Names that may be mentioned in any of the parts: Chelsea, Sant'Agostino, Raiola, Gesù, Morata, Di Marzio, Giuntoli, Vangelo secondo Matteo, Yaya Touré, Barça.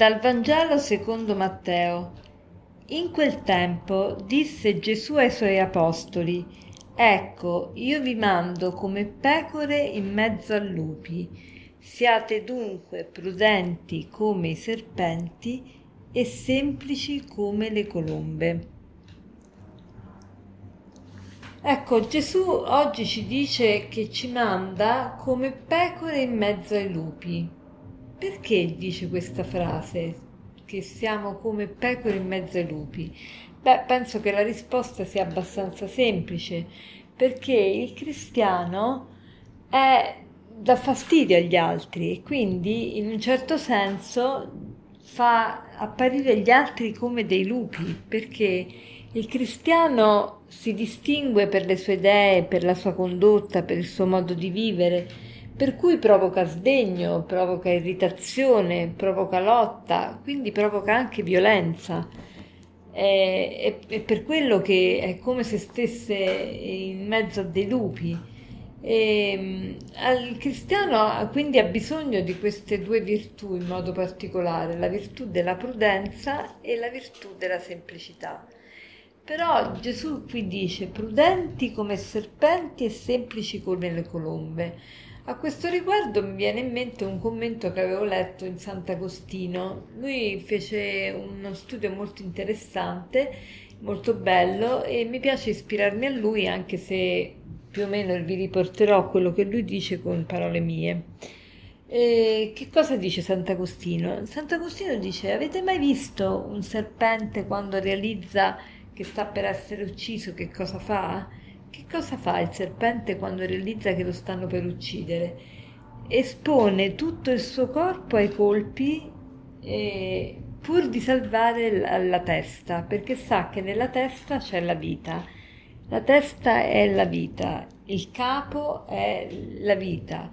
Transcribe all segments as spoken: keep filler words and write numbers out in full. Dal Vangelo secondo Matteo. In quel tempo disse Gesù ai suoi apostoli: Ecco, io vi mando come pecore in mezzo a lupi. Siate dunque prudenti come i serpenti e semplici come le colombe. Ecco, Gesù oggi ci dice che ci manda come pecore in mezzo ai lupi. Perché dice questa frase, che siamo come pecore in mezzo ai lupi? Beh, penso che la risposta sia abbastanza semplice, perché il cristiano è, dà fastidio agli altri e quindi in un certo senso fa apparire gli altri come dei lupi, perché il cristiano si distingue per le sue idee, per la sua condotta, per il suo modo di vivere, per cui provoca sdegno, provoca irritazione, provoca lotta, quindi provoca anche violenza. È, è, è per quello che è come se stesse in mezzo a dei lupi. E, il cristiano quindi ha bisogno di queste due virtù in modo particolare, la virtù della prudenza e la virtù della semplicità. Però Gesù qui dice prudenti come serpenti e semplici come le colombe. A questo riguardo mi viene in mente un commento che avevo letto in Sant'Agostino. Lui fece uno studio molto interessante, molto bello, e mi piace ispirarmi a lui, anche se più o meno vi riporterò quello che lui dice con parole mie. E che cosa dice Sant'Agostino? Sant'Agostino dice: avete mai visto un serpente quando realizza che sta per essere ucciso, che cosa fa? Che cosa fa il serpente quando realizza che lo stanno per uccidere? Espone tutto il suo corpo ai colpi eh, pur di salvare la, la testa, perché sa che nella testa c'è la vita. La testa è la vita, il capo è la vita.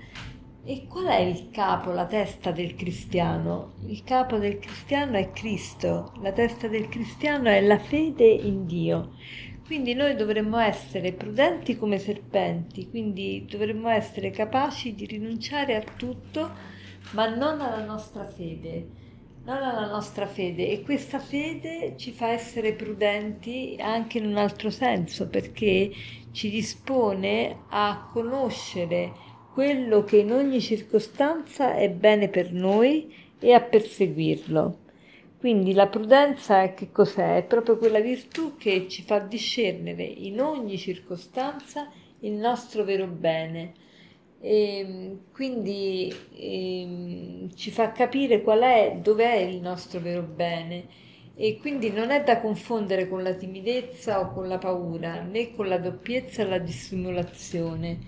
E qual è il capo, la testa del cristiano? Il capo del cristiano è Cristo, la testa del cristiano è la fede in Dio. Quindi noi dovremmo essere prudenti come serpenti, quindi dovremmo essere capaci di rinunciare a tutto, ma non alla nostra fede, non alla nostra fede. E questa fede ci fa essere prudenti anche in un altro senso, perché ci dispone a conoscere quello che in ogni circostanza è bene per noi e a perseguirlo. Quindi la prudenza è che cos'è? È proprio quella virtù che ci fa discernere in ogni circostanza il nostro vero bene. E quindi e, ci fa capire qual è, dov'è il nostro vero bene. E quindi non è da confondere con la timidezza o con la paura, né con la doppiezza o la dissimulazione.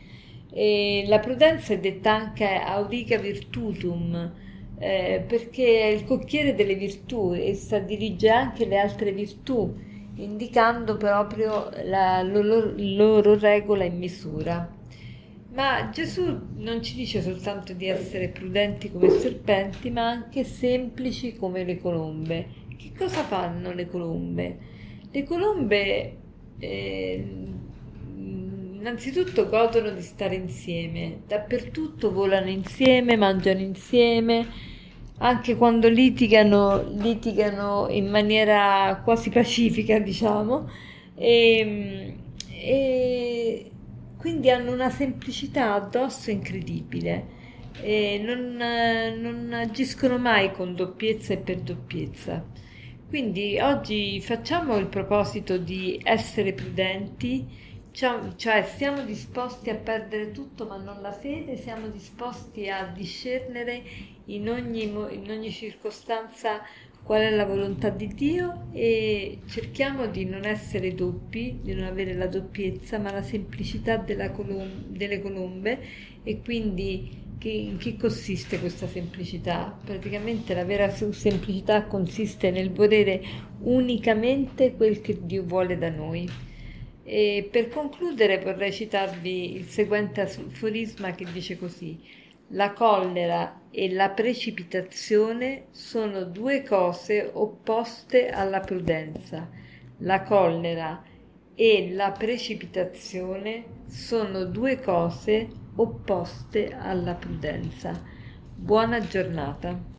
E la prudenza è detta anche auriga virtutum, Eh, perché è il cocchiere delle virtù, essa dirige anche le altre virtù, indicando proprio la loro, loro regola e misura. Ma Gesù non ci dice soltanto di essere prudenti come serpenti, ma anche semplici come le colombe. Che cosa fanno le colombe? Le colombe eh, innanzitutto godono di stare insieme, dappertutto volano insieme, mangiano insieme, anche quando litigano, litigano in maniera quasi pacifica, diciamo, e, e quindi hanno una semplicità addosso incredibile, e non, non agiscono mai con doppiezza e per doppiezza. Quindi oggi facciamo il proposito di essere prudenti, cioè siamo disposti a perdere tutto ma non la fede, siamo disposti a discernere in ogni, in ogni circostanza qual è la volontà di Dio, e cerchiamo di non essere doppi, di non avere la doppiezza ma la semplicità della colom- delle colombe. E quindi che, in che consiste questa semplicità? Praticamente la vera semplicità consiste nel volere unicamente quel che Dio vuole da noi. E per concludere vorrei citarvi il seguente aforisma che dice così: la collera e la precipitazione sono due cose opposte alla prudenza. La collera e la precipitazione sono due cose opposte alla prudenza. Buona giornata.